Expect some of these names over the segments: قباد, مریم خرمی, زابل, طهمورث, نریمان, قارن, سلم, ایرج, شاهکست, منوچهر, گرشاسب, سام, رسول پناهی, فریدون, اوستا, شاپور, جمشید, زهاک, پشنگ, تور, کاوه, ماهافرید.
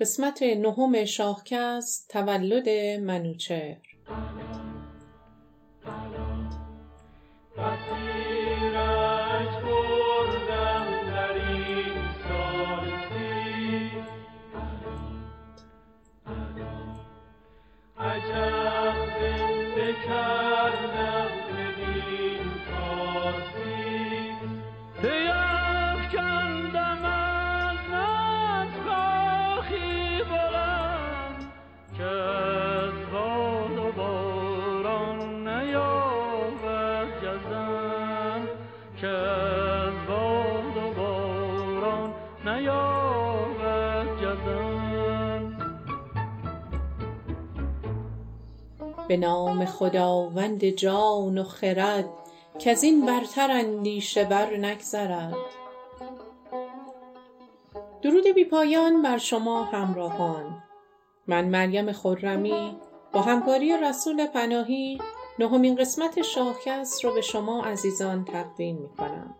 قسمت نهم شاهکست، تولد منوچهر. به نام خداوند جان و خرد که از این برتر اندیشه بر نگذرد. درود بی پایان بر شما همراهان. من مریم خرمی با همکاری رسول پناهی نهمین قسمت شاهکست رو به شما عزیزان تقدیم می‌کنم.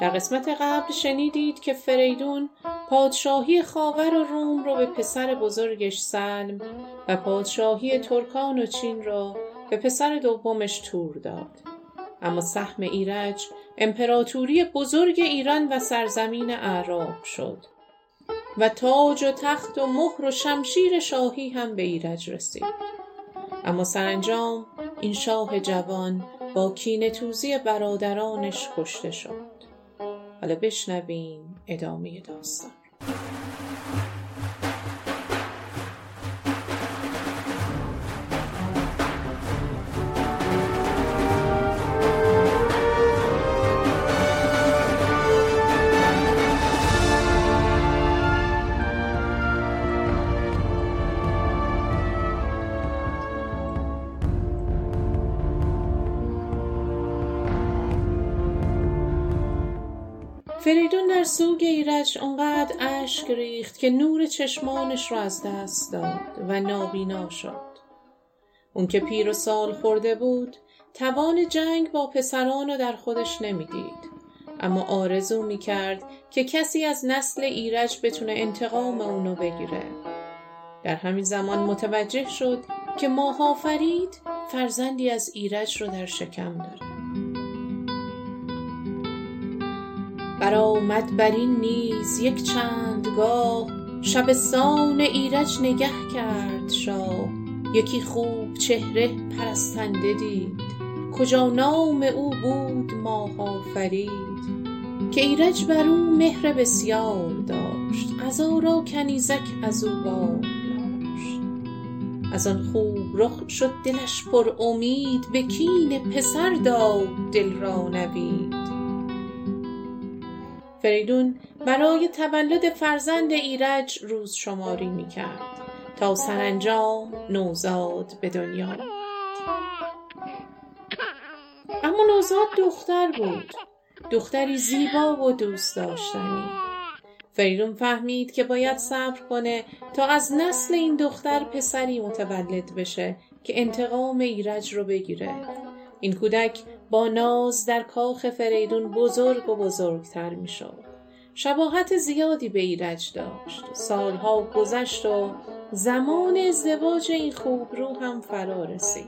در قسمت قبل شنیدید که فریدون پادشاهی خاور و روم را به پسر بزرگش سلم و پادشاهی ترکان و چین را به پسر دومش تور داد. اما سهم ایرج امپراتوری بزرگ ایران و سرزمین اعراب شد و تاج و تخت و مهر و شمشیر شاهی هم به ایرج رسید. اما سرانجام این شاه جوان با کینه‌توزی برادرانش کشته شد. حالا بشنویم ادامه داستان. فریدون در سوگ ایرج انقدر اشک ریخت که نور چشمانش را از دست داد و نابینا شد. اون که پیر و سال خورده بود، توان جنگ با پسران را در خودش نمیدید، اما آرزو میکرد که کسی از نسل ایرج بتونه انتقام اونو بگیره. در همین زمان متوجه شد که ماهافرید فرزندی از ایرج رو در شکم داره. برآمد بر این نیز یک چند گاه، شبستان ایرج نگه کرد شاه. یکی خوب چهره پرستنده دید، کجا نام او بود ماهافرید. که ایرج بر او مهر بسیار داشت، قضا را کنیزک از او بار داشت. از آن خوب رخ شد دلش پر امید، به کین پسر داد دل را نوید. فریدون برای تولد فرزند ایرج روز شماری میکرد تا سرانجام نوزاد به دنیا آمد. اما نوزاد دختر بود، دختری زیبا و دوست داشتنی. فریدون فهمید که باید صبر کنه تا از نسل این دختر پسری متولد بشه که انتقام ایرج رو بگیره. این کودک با ناز در کاخ فریدون بزرگ و بزرگتر می شد. شباهت زیادی به ایرج داشت. سالها گذشت و زمان ازدواج این خوبرو هم فرا رسید.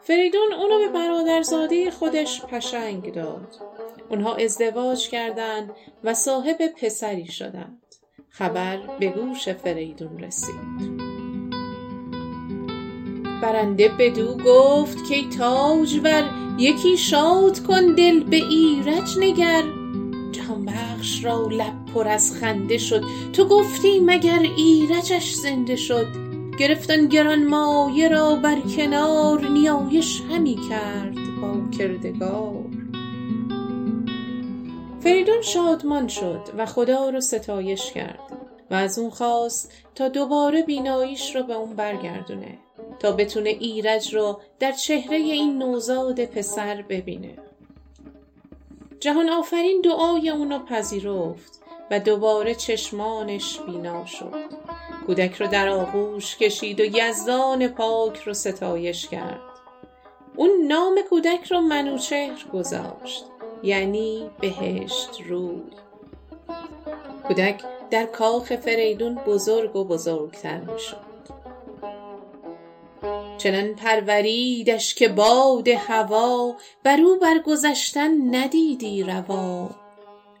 فریدون اونو به برادرزاده خودش پشنگ داد. اونها ازدواج کردند و صاحب پسری شدند. خبر به گوش فریدون رسید. برنده بدو گفت که تاجور، یکی شاد کن دل به ایرج نگر. جهانبخش را لب پر از خنده شد، تو گفتی مگر ایرجش زنده شد. گرفتن گرانمایه را بر کنار، نیایش همی کرد با کردگار. فریدون شادمان شد و خدا را ستایش کرد و از اون خواست تا دوباره بیناییش را به اون برگردونه تا بتونه ایرج رو در چهره این نوزاد پسر ببینه. جهان آفرین دعای اونو پذیرفت و دوباره چشمانش بینا شد. کودک رو در آغوش کشید و یزدان پاک رو ستایش کرد. اون نام کودک رو منوچهر گذاشت، یعنی بهشت روی. کودک در کاخ فریدون بزرگ و بزرگتر میشد. چنان پروریدش که باد هوا، برو برگذشتن ندیدی روا.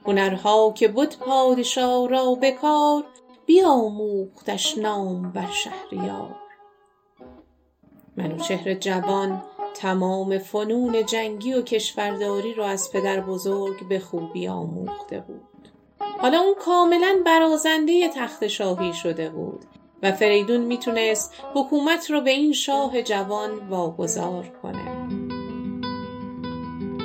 هنرها که بود پادشاه را بکار، بیاموختش نام بر شهریار. منوچهر جوان تمام فنون جنگی و کشورداری را از پدر بزرگ به خوبی آموخته بود. حالا اون کاملا برازنده تخت شاهی شده بود و فریدون میتونست حکومت رو به این شاه جوان واگذار کنه.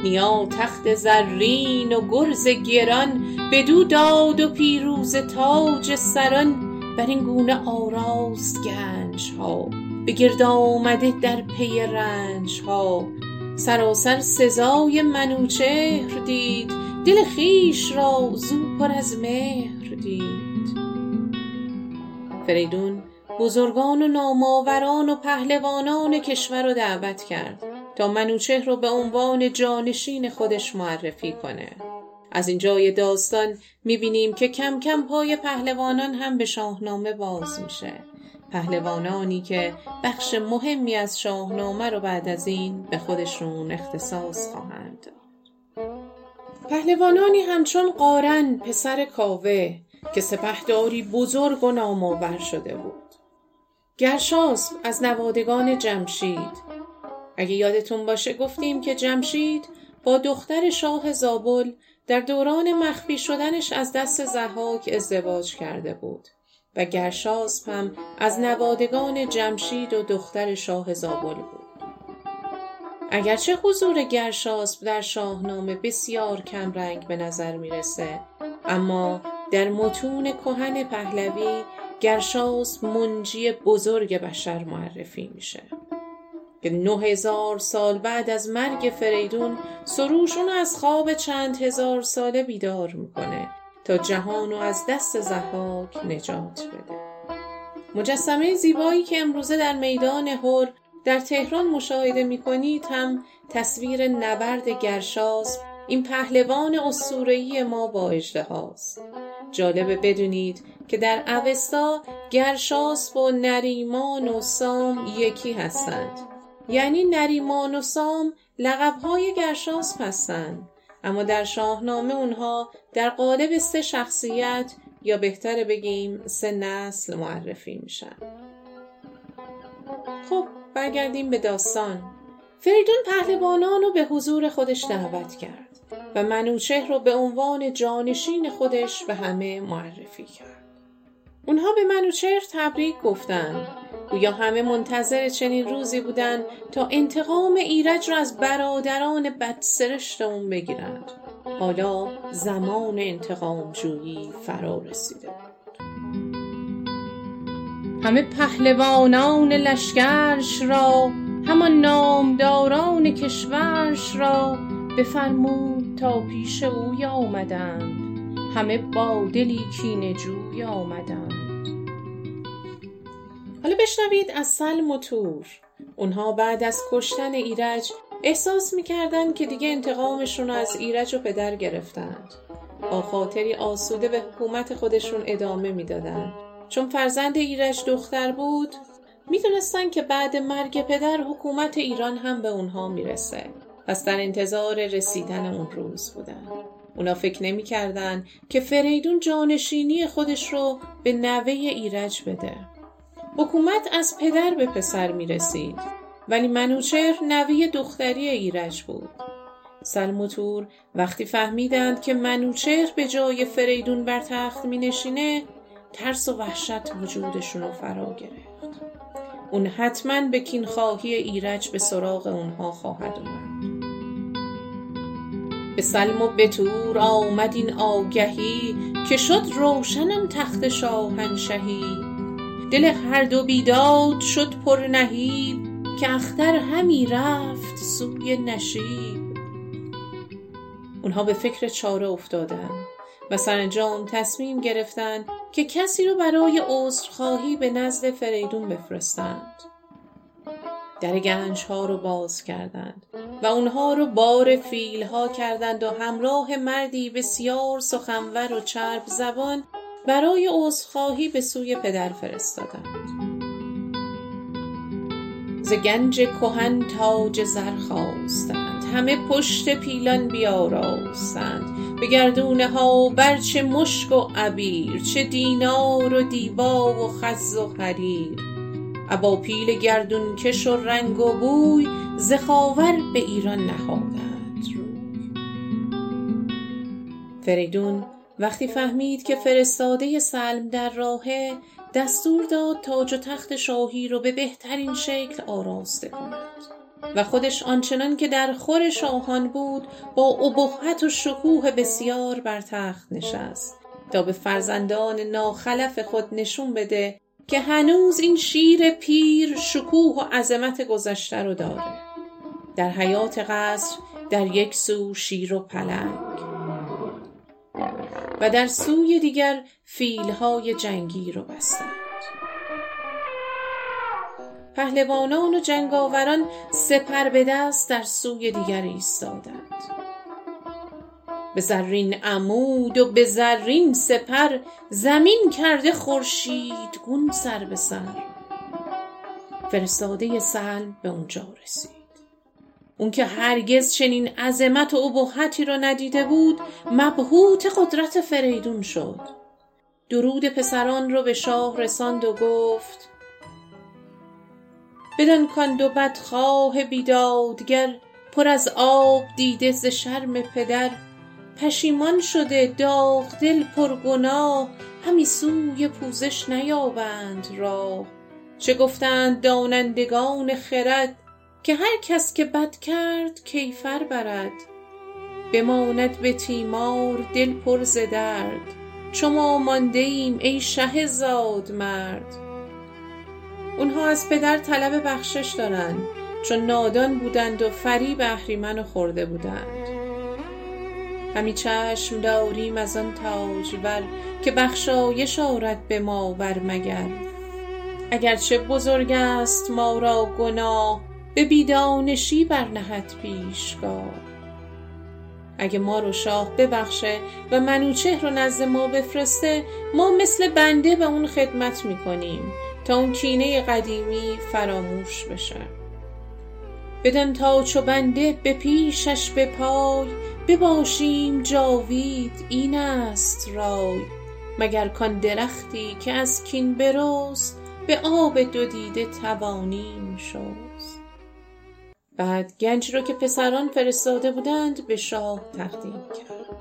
نیا تخت زرین و گرز گران بدو داد و پیروز تاج سران. بر این گونه آراست گنج ها، به گرد آمده در پی رنج ها. سراسر سزای منوچهر دید، دل خیش را زو پر از مهر دید. فریدون بزرگان و ناماوران و پهلوانان کشور را دعوت کرد تا منوچهر را به عنوان جانشین خودش معرفی کنه. از اینجای داستان می‌بینیم که کم کم پای پهلوانان هم به شاهنامه باز میشه. پهلوانانی که بخش مهمی از شاهنامه رو بعد از این به خودشون اختصاص خواهند داد. پهلوانانی همچون قارن پسر کاوه که سپهداری بزرگ و نامآور شده بود. گرشاسب از نوادگان جمشید. اگه یادتون باشه گفتیم که جمشید با دختر شاه زابل در دوران مخفی شدنش از دست زهاک ازدواج کرده بود و گرشاسب هم از نوادگان جمشید و دختر شاه زابل بود. اگرچه حضور گرشاسب در شاهنامه بسیار کم رنگ به نظر میرسه، اما در متون کهن پهلوی گرشاسب منجی بزرگ بشر معرفی میشه. 9000 سال بعد از مرگ فریدون سروشون از خواب چند هزار ساله بیدار میکنه تا جهانو از دست زهاک نجات بده. مجسمه زیبایی که امروزه در میدان هور در تهران مشاهده میکنید هم تصویر نبرد گرشاسب، این پهلوان اسطوره‌ای ما با اژدهاست. جالبه بدونید که در اوستا گرشاسب و نریمان و سام یکی هستند. یعنی نریمان و سام لقب‌های گرشاسب هستند، اما در شاهنامه اونها در قالب 3 شخصیت یا بهتر بگیم 3 نسل معرفی میشن. خب برگردیم به داستان. فریدون پهلوانان رو به حضور خودش دعوت کرد و منوچهر رو به عنوان جانشین خودش به همه معرفی کرد. اونها به منوچهر تبریک گفتند. گویا همه منتظر چنین روزی بودن تا انتقام ایرج را از برادران بدسرشت اون بگیرند. حالا زمان انتقام جویی فرا رسیده بود. همه پهلوانان لشکرش را، همان نامداران کشورش را بفرمود تا پیش اوی آمدند. همه با دلی کینه جوی آمدند. حالا بشنوید از سلم و تور. اونها بعد از کشتن ایرج احساس می‌کردند که دیگه انتقامشون از ایرج و پدر گرفتند. با خاطری آسوده به حکومت خودشون ادامه میدادند. چون فرزند ایرج دختر بود، میدونستن که بعد مرگ پدر حکومت ایران هم به اونها میرسه. پس در انتظار رسیدن اون روز بودن. اونا فکر نمی‌کردن که فریدون جانشینی خودش رو به نوه ایرج بده. حکومت از پدر به پسر میرسید، ولی منوچهر نوه دختری ایرج بود. سلم و تور وقتی فهمیدند که منوچهر به جای فریدون بر تخت مینشینه، ترس و وحشت وجودشون رو فرا گرفت. اون حتماً به کینخواهی ایرج به سراغ اونها خواهد اومد. به سلم و به تور آمد این آگهی، که شد روشنم تخت شاهنشهی. دل هر دو بیداد شد پر نهیب، که اختر همی رفت سوی نشیب. اونها به فکر چاره افتادن و سرانجام تصمیم گرفتن که کسی رو برای عذرخواهی به نزد فریدون بفرستند. در گنج ها رو باز کردند و اونها رو بار فیل ها کردند و همراه مردی بسیار سخنور و چرب زبان برای عذرخواهی به سوی پدر فرستادند. ز گنج کهن تاج زر خواستند، همه پشت پیلان بیاراستند. به گردونه ها بر چه مشک و عبیر، چه دینار و دیبا و خز و حریر. ابا پیل گردون کش و رنگ و بوی، ز خاور به ایران نهادند روی. فریدون وقتی فهمید که فرستاده سلم در راهه، دستور داد تاج و تخت شاهی رو به بهترین شکل آراسته کند و خودش آنچنان که در خور شاهان بود با ابهت و شکوه بسیار بر تخت نشست تا به فرزندان ناخلف خود نشون بده که هنوز این شیر پیر شکوه و عظمت گذشته رو داره. در حیات قصر در یک سو شیر و پلنگ و در سوی دیگر فیل‌های جنگی رو بستند. پهلوانان و جنگاوران سپر به دست در سوی دیگر ایستادند. به زرین عمود و به زرین سپر، زمین کرده خورشید گون سر به سر. فرستاده سلم به اونجا رسید. اون که هرگز چنین عظمت و ابهتی را ندیده بود، مبهوت قدرت فریدون شد. درود پسران را به شاه رساند و گفت: بدان کان دو بدخواه بیدادگر، پر از آب دیده ز شرم پدر. پشیمان شده داغ دل پرگناه، همی سوی پوزش نیابند راه. چه گفتند دانندگان خرد، که هر کس که بد کرد کیفر برد. بماند به تیمار دل پر ز درد، چو ما مانده ایم ای شه زاد مرد. اونها از پدر طلب بخشش دارن، چون نادان بودند و فریب اهریمن خورده بودند. همی چشم داریم از آن تاجور، که بخشایش آرد به ما بر مگر. اگرچه بزرگ است ما را گناه، به بیدانشی برنهت پیشگاه. اگه ما رو شاه ببخشه و منوچهر رو نزد ما بفرسته، ما مثل بنده به اون خدمت میکنیم تا اون کینه قدیمی فراموش بشه. بدم تا چو بنده به پیشش به پای، بباشیم جاوید این است رای. مگر کان درختی که از کین برست، به آب دو دیده توانیم شد. بعد گنج رو که پسران فرستاده بودند به شاه تقدیم کرد.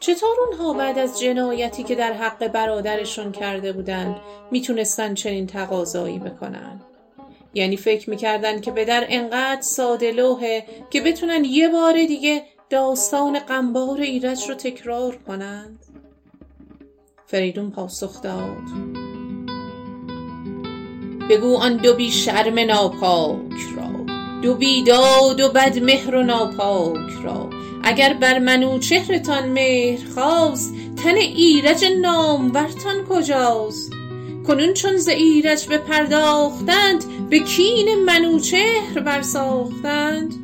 چطور اونها بعد از جنایتی که در حق برادرشون کرده بودند میتونستن چنین تقاضایی بکنن؟ یعنی فکر میکردن که پدر انقدر ساده لوحه که بتونن یه بار دیگه داستان قنبار ایرج رو تکرار کنند؟ فریدون پاسخ داد: بگو آن دو بی شرم ناپاک را، دو بیداد و بد مهر و ناپاک را، اگر بر منوچهرتان مهر خواست، تن ایرج نامورتان کجاست؟ کنون چون ز ایرج بپرداختند، به کین منوچهر برساختند.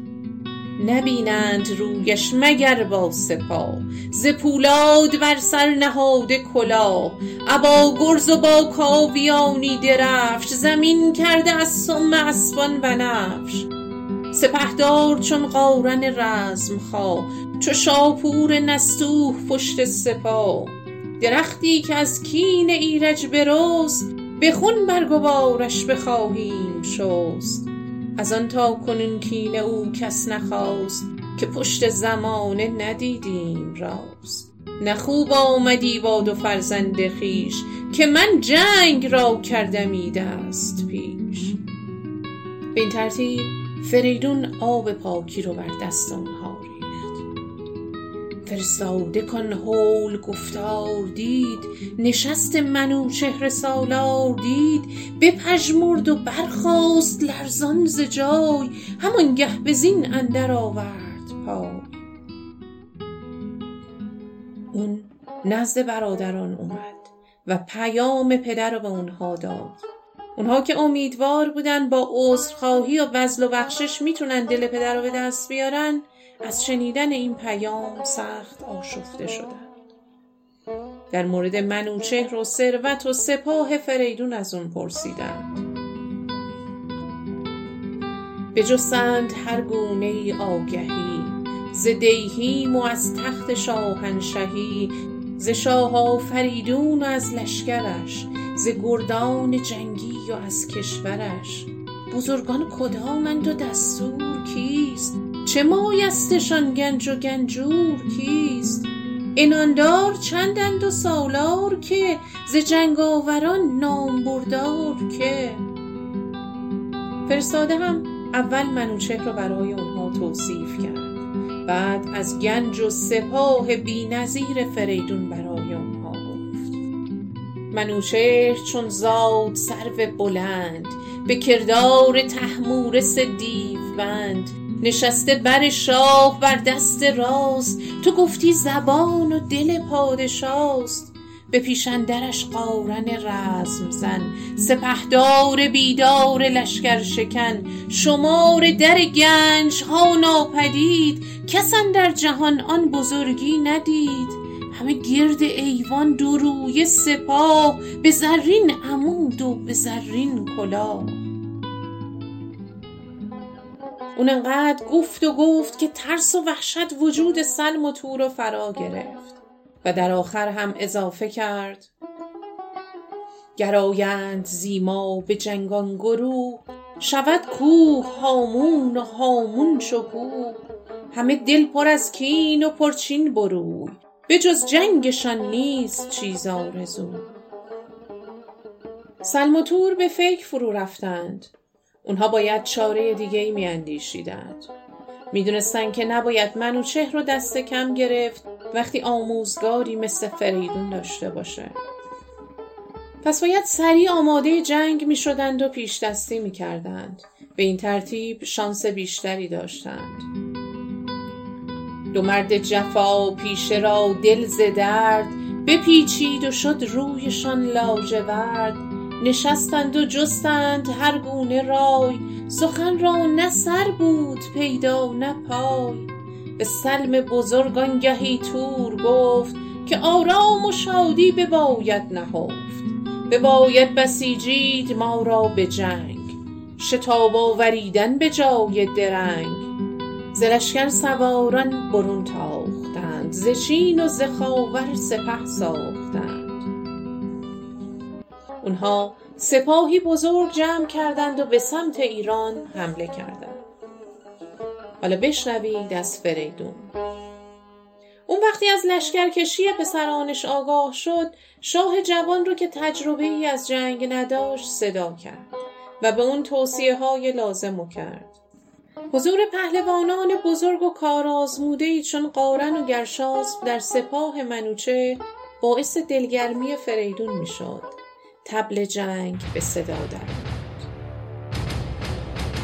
نبینند رویش مگر با سپاه، ز پولاد بر سر نهاده کلاه. ابا گرز و با کاویانی درفش، زمین کرده از سم اسبان بنفش. سپهدار چون قارن رزم خواه، چو شاپور نستوه پشت سپاه. درختی که از کین ایرج برست، به خون برگوارش بخواهیم شست. از آن تا کنون کینه او کس نخواست، که پشت زمانه ندیدیم راست. نخوب آمدی با دو فرزند خیش، که من جنگ را کردمی دست پیش. به این ترتیب فریدون آب پاکی رو بر دست اونها ریخت. فرستاده کان هول گفتار دید، نشست منوچهر سالار دید. بپژمرد و برخاست لرزان ز جای، همانگه به زین اندر آورد پای. اون نزد برادران اومد و پیام پدر رو به اونها داد. اونها که امیدوار بودن با عذرخواهی و بذل و بخشش میتونن دل پدر رو به دست بیارن، از شنیدن این پیام سخت آشفته شدند. در مورد منوچهر و ثروت و سپاه فریدون از اون پرسیدند. بجستند هر گونه ای آگهی ز دیهیم و از تخت شاهنشهی، ز شاه آفریدون و از لشکرش، ز گردان جنگی و از کشورش. بزرگان کدامند و دستور کیست؟ چه مایستشان گنج و گنجور کیست؟ اناندار چندند و سالار که، ز جنگاوران نام بردار که. فرستاده هم اول منوچهر رو برای اونها توصیف کرد، بعد از گنج و سپاه بی نظیر فریدون برای اونها گفت. منوچهر چون زاد سرو بلند، به کردار طهمورث دیو بند، نشسته بر شاه بر دست راست، تو گفتی زبان و دل پادشاست. به پیش اندرش قارن رزم زن، سپهدار بیدار لشکر شکن، شمار در گنج ها ناپدید، کس اندر جهان آن بزرگی ندید. همه گرد ایوان دو روی سپاه، به زرین عمود و به زرین کلاه. اون انقدر گفت که ترس و وحشت وجود سلم و تور رو فرا گرفت و در آخر هم اضافه کرد: گرایند زیما به جنگان گروه، شود کوه هامون و هامون شکوه. همه دل پر از کین و پرچین بروی، به جز جنگشان نیست چیز آرزو. سلم و تور به فکر فرو رفتند. اونها باید چاره دیگه‌ای می‌اندیشیدند. می‌دونستند که نباید منوچهر رو دست کم گرفت وقتی آموزگاری مثل فریدون داشته باشه. پس باید سریع آماده جنگ می‌شدند و پیش دستی می‌کردند. به این ترتیب شانس بیشتری داشتند. دو مرد جفا پیشه را دل ز درد، بپیچید و شد رویشان لاجورد. نشستند و جستند هر گونه رای، سخن را نه سر بود پیدا نه پای. به سلم بزرگ آنگهی تور گفت که آرام و شادی بباید نهفت. بباید بسیجید ما را به جنگ، شتاب آوریدن به جای درنگ. ز لشکر سواران برون تاختند، ز چین و ز خاور سپه ساختند. اونها سپاهی بزرگ جمع کردند و به سمت ایران حمله کردند. حالا بشنوید از فریدون. اون وقتی از لشکرکشی پسرانش آگاه شد، شاه جوان رو که تجربه ای از جنگ نداشت صدا کرد و به اون توصیه های لازم کرد. حضور پهلوانان بزرگ و کارآزموده‌ای چون قارن و گرشاسب در سپاه منوچهر باعث دلگرمی فریدون می شد. طبل جنگ به صدا درآمد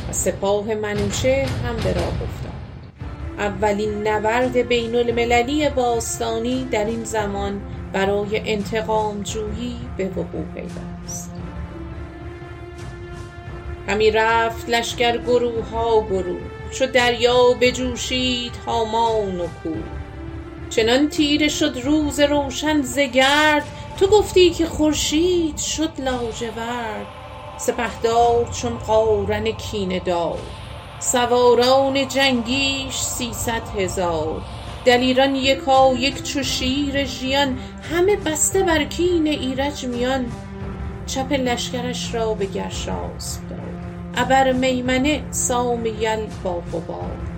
و سپاه منوچهر هم به راه افتاد. اولین نبرد بین المللی باستانی در این زمان برای انتقام جویی به وقوع پیوست. همی رفت لشکر گروه ها گروه، چو دریا بجوشید هامان و کوه. چنان تیره شد روز روشن ز گرد، تو گفتی که خورشید شد لاجورد. سپهدار چون قارن کینه دار، سواران جنگیش 300,000. دلیران یکایک چو شیر ژیان، همه بسته بر کین ایرج میان. چپ لشکرش را به گرشاسب داد، ابر میمنه سام یل با قباد.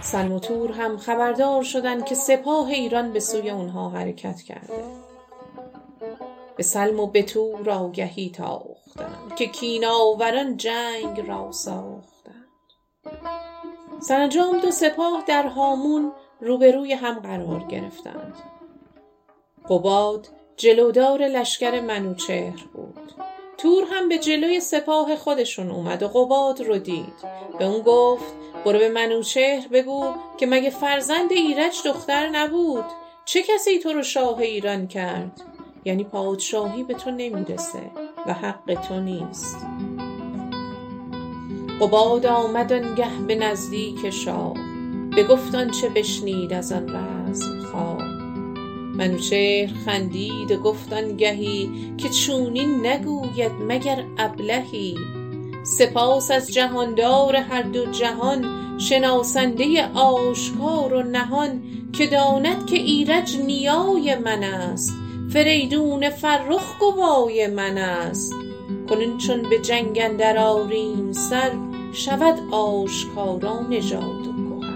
سلم و تور هم خبردار شدند که سپاه ایران به سوی اونها حرکت کرده. به سلم و به تور آگهی تاختند، که کیناوران جنگ را ساختند. سرانجام دو سپاه در هامون روبروی هم قرار گرفتند. قباد جلودار لشکر منوچهر بود. تور هم به جلوی سپاه خودشون اومد و قباد رو دید. به اون گفت: برو به منوچهر بگو که مگه فرزند ایرج دختر نبود؟ چه کسی تو رو شاه ایران کرد؟ یعنی پادشاهی به تو نمیرسه و حق تو نیست. قباد آمد آنگه به نزدیک شاه، بگفت آنچه بشنید از آن رزم خواه. منوچهر خندید و گفت آنگهی که چونین نگوید مگر ابلهی. سپاس از جهاندار هر دو جهان، شناسنده آشکار و نهان، که داند که ایرج نیای من است، فریدون فرخ گوای من است. کنون چون به جنگ اندر آریم سر، شود آشکارا نژاد و گوهر.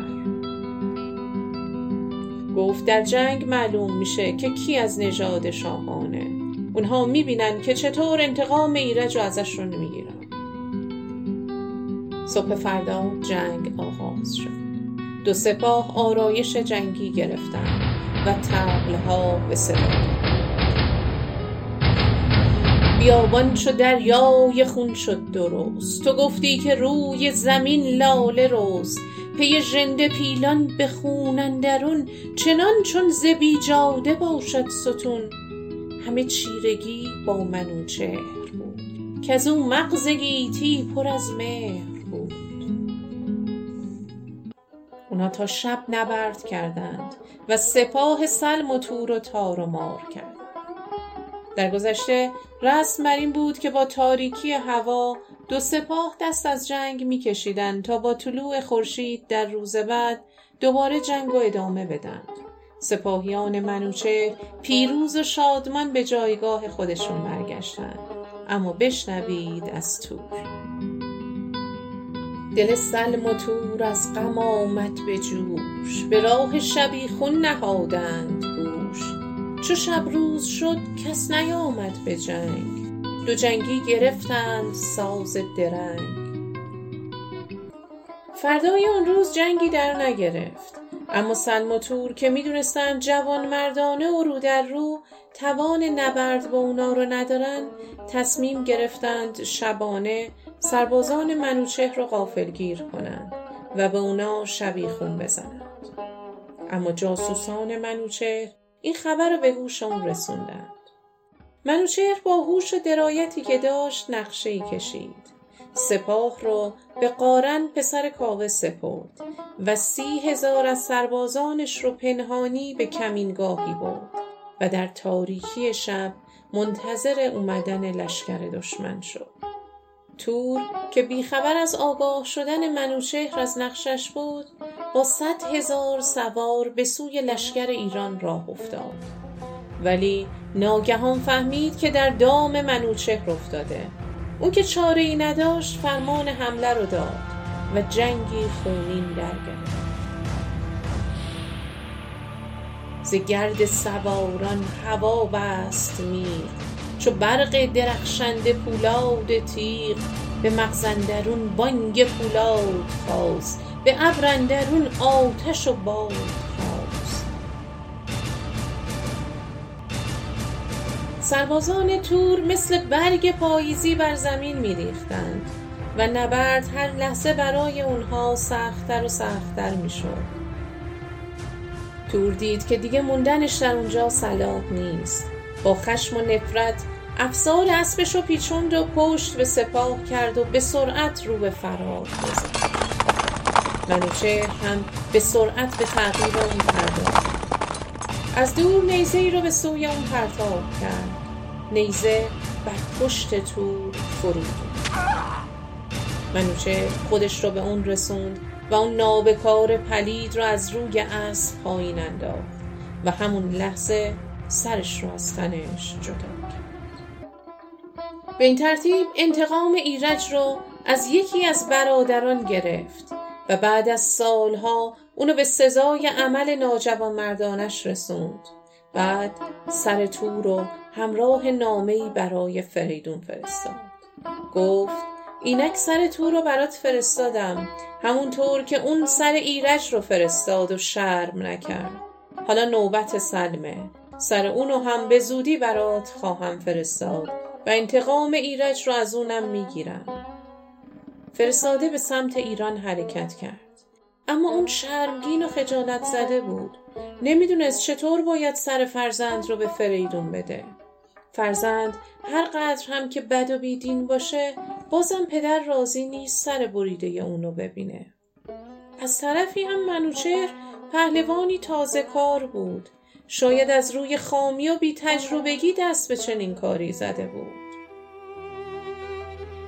گفت در جنگ معلوم میشه که کی از نژاد شاهانه. اونها میبینن که چطور انتقام ایرج رو ازشون میگیرن. صبح فردا جنگ آغاز شد. دو سپاه آرایش جنگی گرفتند و طبل‌ها به صدا داد. بیابان چو دریای خون شد درست، تو گفتی که روی زمین لاله روز. پی ژنده پیلان به خون اندرون، چنان چون ز بیجاده باشد ستون. همه چیرگی با منوچهر بود، که از او مغز گیتی پر از مهر. اونا تا شب نبرد کردند و سپاه سلم و تور و تار و مار کردند. در گذشته رسم بر این بود که با تاریکی هوا دو سپاه دست از جنگ می کشیدند تا با طلوع خورشید در روز بعد دوباره جنگ رو ادامه بدند. سپاهیان منوچهر پیروز و شادمان به جایگاه خودشون برگشتند. اما بشنوید از تور. دل سلم و تور از غم آمد به جوش، به راه شبیخون نهادند گوش. چو شب روز شد کس نیامد به جنگ، دو جنگی گرفتند ساز درنگ. فردای آن روز جنگی در نگرفت، اما سلم و تور که میدونستند جوان مردانه و رو در رو توان نبرد با اونا رو ندارن، تصمیم گرفتند شبانه سربازان منوچهر رو غافلگیر کنند و به اونا شبیخون بزنند. اما جاسوسان منوچهر این خبر رو به گوش اون رسوندند. منوچهر با هوش و درایتی که داشت نقشه‌ای کشید. سپاه رو به قارن پسر کاوه سپرد و 30,000 از سربازانش رو پنهانی به کمینگاهی برد و در تاریکی شب منتظر اومدن لشکر دشمن شد. تور که بیخبر از آگاه شدن منوچهر از نقشش بود، با 100,000 سوار به سوی لشکر ایران راه افتاد. ولی ناگهان فهمید که در دام منوچهر افتاده. او که چاره‌ای نداشت فرمان حمله رو داد و جنگی خونین درگرفت. ز گرد سواران هوا بست میر، چو برق درخشنده پولاد تیغ. به مغز اندرون بانگ پولاد خاست، به ابر اندرون آتش و باد خاست. سربازان تور مثل برگ پاییزی بر زمین می ریختند و نبرد هر لحظه برای اونها سخت‌تر و سخت‌تر می شد. تور دید که دیگه موندنش در اونجا صلاح نیست. با خشم و نفرت افسال اسبش رو پیچوند و پشت به سپاه کرد و به سرعت رو به فرار گذاشت. منوچهر هم به سرعت به تعقیب اون پرداخت. از دور نیزه‌ای رو به سوی اون پرتاب کرد. نیزه بر پشت تور فرود. منوچهر خودش رو به اون رسوند و اون نابکار پلید رو از روی اسب پایین انداخت و همون لحظه سرش رو از تنش جدا کرد. به این ترتیب انتقام ایرج رو از یکی از برادران گرفت و بعد از سالها اونو به سزای عمل ناجوانمردانش رسوند. بعد سر تور رو همراه نامه‌ای برای فریدون فرستاد. گفت اینک سر تور رو برات فرستادم، همونطور که اون سر ایرج رو فرستاد و شرم نکرد. حالا نوبت سلمه. سر اونو هم به زودی برات خواهم فرستاد و انتقام ایرج رو از اونم میگیرم. فرستاده به سمت ایران حرکت کرد. اما اون شرمگین و خجالت زده بود. نمیدونست چطور باید سر فرزند رو به فریدون بده. فرزند هر قدر هم که بد و بیدین باشه، بازم پدر راضی نیست سر بریده اونو ببینه. از طرفی هم منوچهر پهلوانی تازه کار بود. شاید از روی خامی و بی تجربگی دست به چنین کاری زده بود.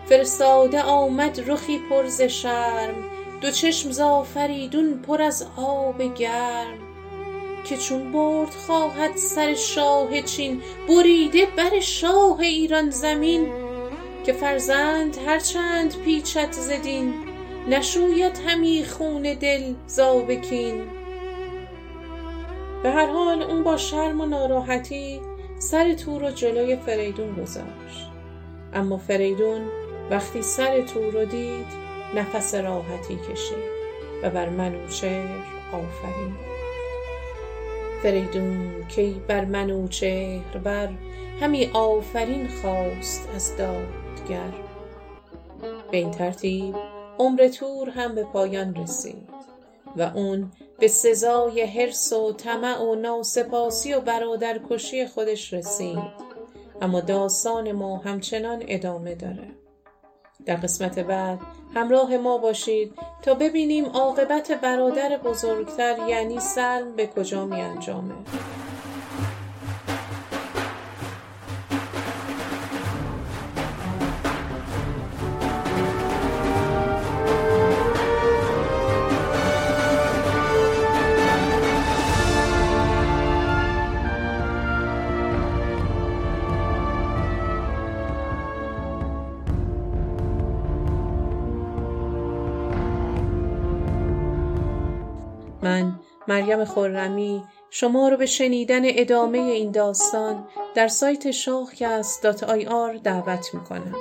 فرستاده آمد رخی پر ز شرم، دو چشم ز آفریدون پر از آب گرم، که چون برد خواهد سر شاه چین، بریده بر شاه ایران زمین، که فرزند هرچند پیچت ز دین، نشوید همی خون دل ز آب کین. به هر حال اون با شرم و ناراحتی سر تور رو جلوی فریدون گذاشت، اما فریدون وقتی سر تور رو دید نفس راحتی کشید و بر منوچهر آفرید. فریدون کی بر منوچهر بر، همی آفرین خواست از دادگر. به این ترتیب عمر تور هم به پایان رسید و اون به سزای حرص و طمع و ناسپاسی و برادرکشی خودش رسید. اما داستان ما همچنان ادامه داره. در قسمت بعد همراه ما باشید تا ببینیم عاقبت برادر بزرگتر یعنی سلم به کجا می انجامه. من مریم خرمی شما رو به شنیدن ادامه این داستان در سایت شاهکست.ir دعوت میکنم.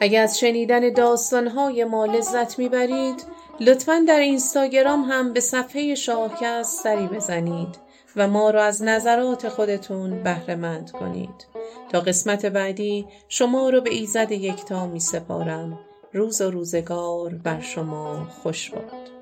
اگر از شنیدن داستانهای ما لذت میبرید، لطفاً در اینستاگرام هم به صفحه شاهکست سری بزنید و ما رو از نظرات خودتون بهره مند کنید. تا قسمت بعدی شما رو به ایزد یکتا میسپارم. روز و روزگار بر شما خوش باد.